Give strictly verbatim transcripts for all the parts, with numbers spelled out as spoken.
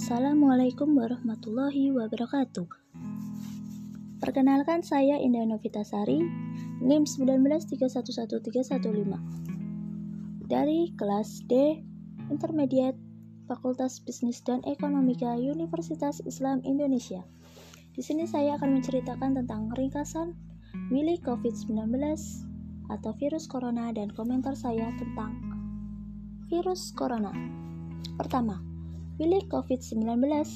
Assalamualaikum warahmatullahi wabarakatuh. Perkenalkan, saya Indah Novitasari, N I M satu sembilan tiga satu satu tiga satu lima, dari kelas D Intermediate Fakultas Bisnis dan Ekonomika Universitas Islam Indonesia. Di sini saya akan menceritakan tentang ringkasan Willy covid sembilan belas atau virus corona dan komentar saya tentang virus corona. Pertama, Willy covid sembilan belas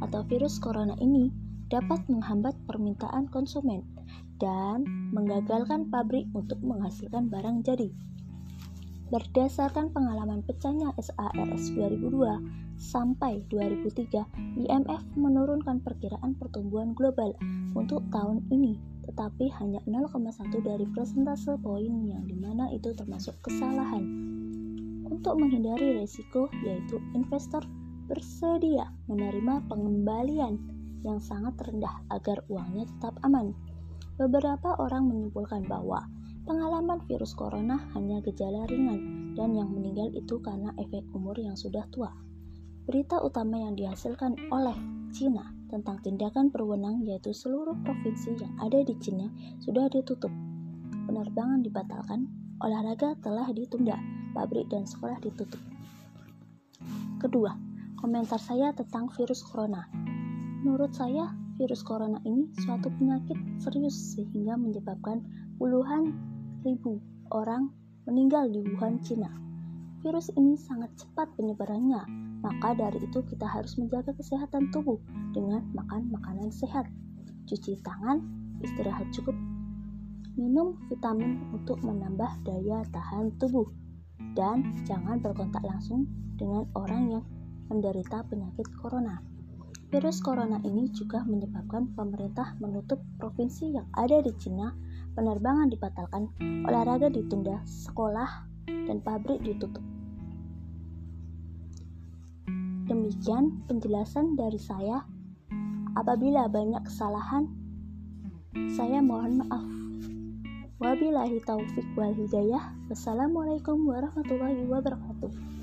atau virus corona ini dapat menghambat permintaan konsumen dan menggagalkan pabrik untuk menghasilkan barang jadi. Berdasarkan pengalaman pecahnya SARS dua ribu dua sampai dua ribu tiga, I M F menurunkan perkiraan pertumbuhan global untuk tahun ini, tetapi hanya nol koma satu dari persentase poin yang dimana itu termasuk kesalahan. Untuk menghindari risiko, yaitu investor bersedia menerima pengembalian yang sangat rendah agar uangnya tetap aman. Beberapa orang menyimpulkan bahwa pengalaman virus corona hanya gejala ringan dan yang meninggal itu karena efek umur yang sudah tua. Berita utama yang dihasilkan oleh Cina tentang tindakan berwenang, yaitu seluruh provinsi yang ada di Cina sudah ditutup, penerbangan dibatalkan, olahraga telah ditunda, pabrik dan sekolah ditutup. Kedua, komentar saya tentang virus corona. Menurut saya, virus corona ini suatu penyakit serius sehingga menyebabkan puluhan ribu orang meninggal di Wuhan, Cina. Virus ini sangat cepat penyebarannya, maka dari itu kita harus menjaga kesehatan tubuh dengan makan makanan sehat, cuci tangan, istirahat cukup, minum vitamin untuk menambah daya tahan tubuh, dan jangan berkontak langsung dengan orang yang menderita penyakit corona. Virus corona ini juga menyebabkan pemerintah menutup provinsi yang ada di Cina, penerbangan dibatalkan, olahraga ditunda, sekolah dan pabrik ditutup. Demikian penjelasan dari saya. Apabila banyak kesalahan, saya mohon maaf. Wabillahi taufiq wal hidayah. Wassalamualaikum warahmatullahi wabarakatuh.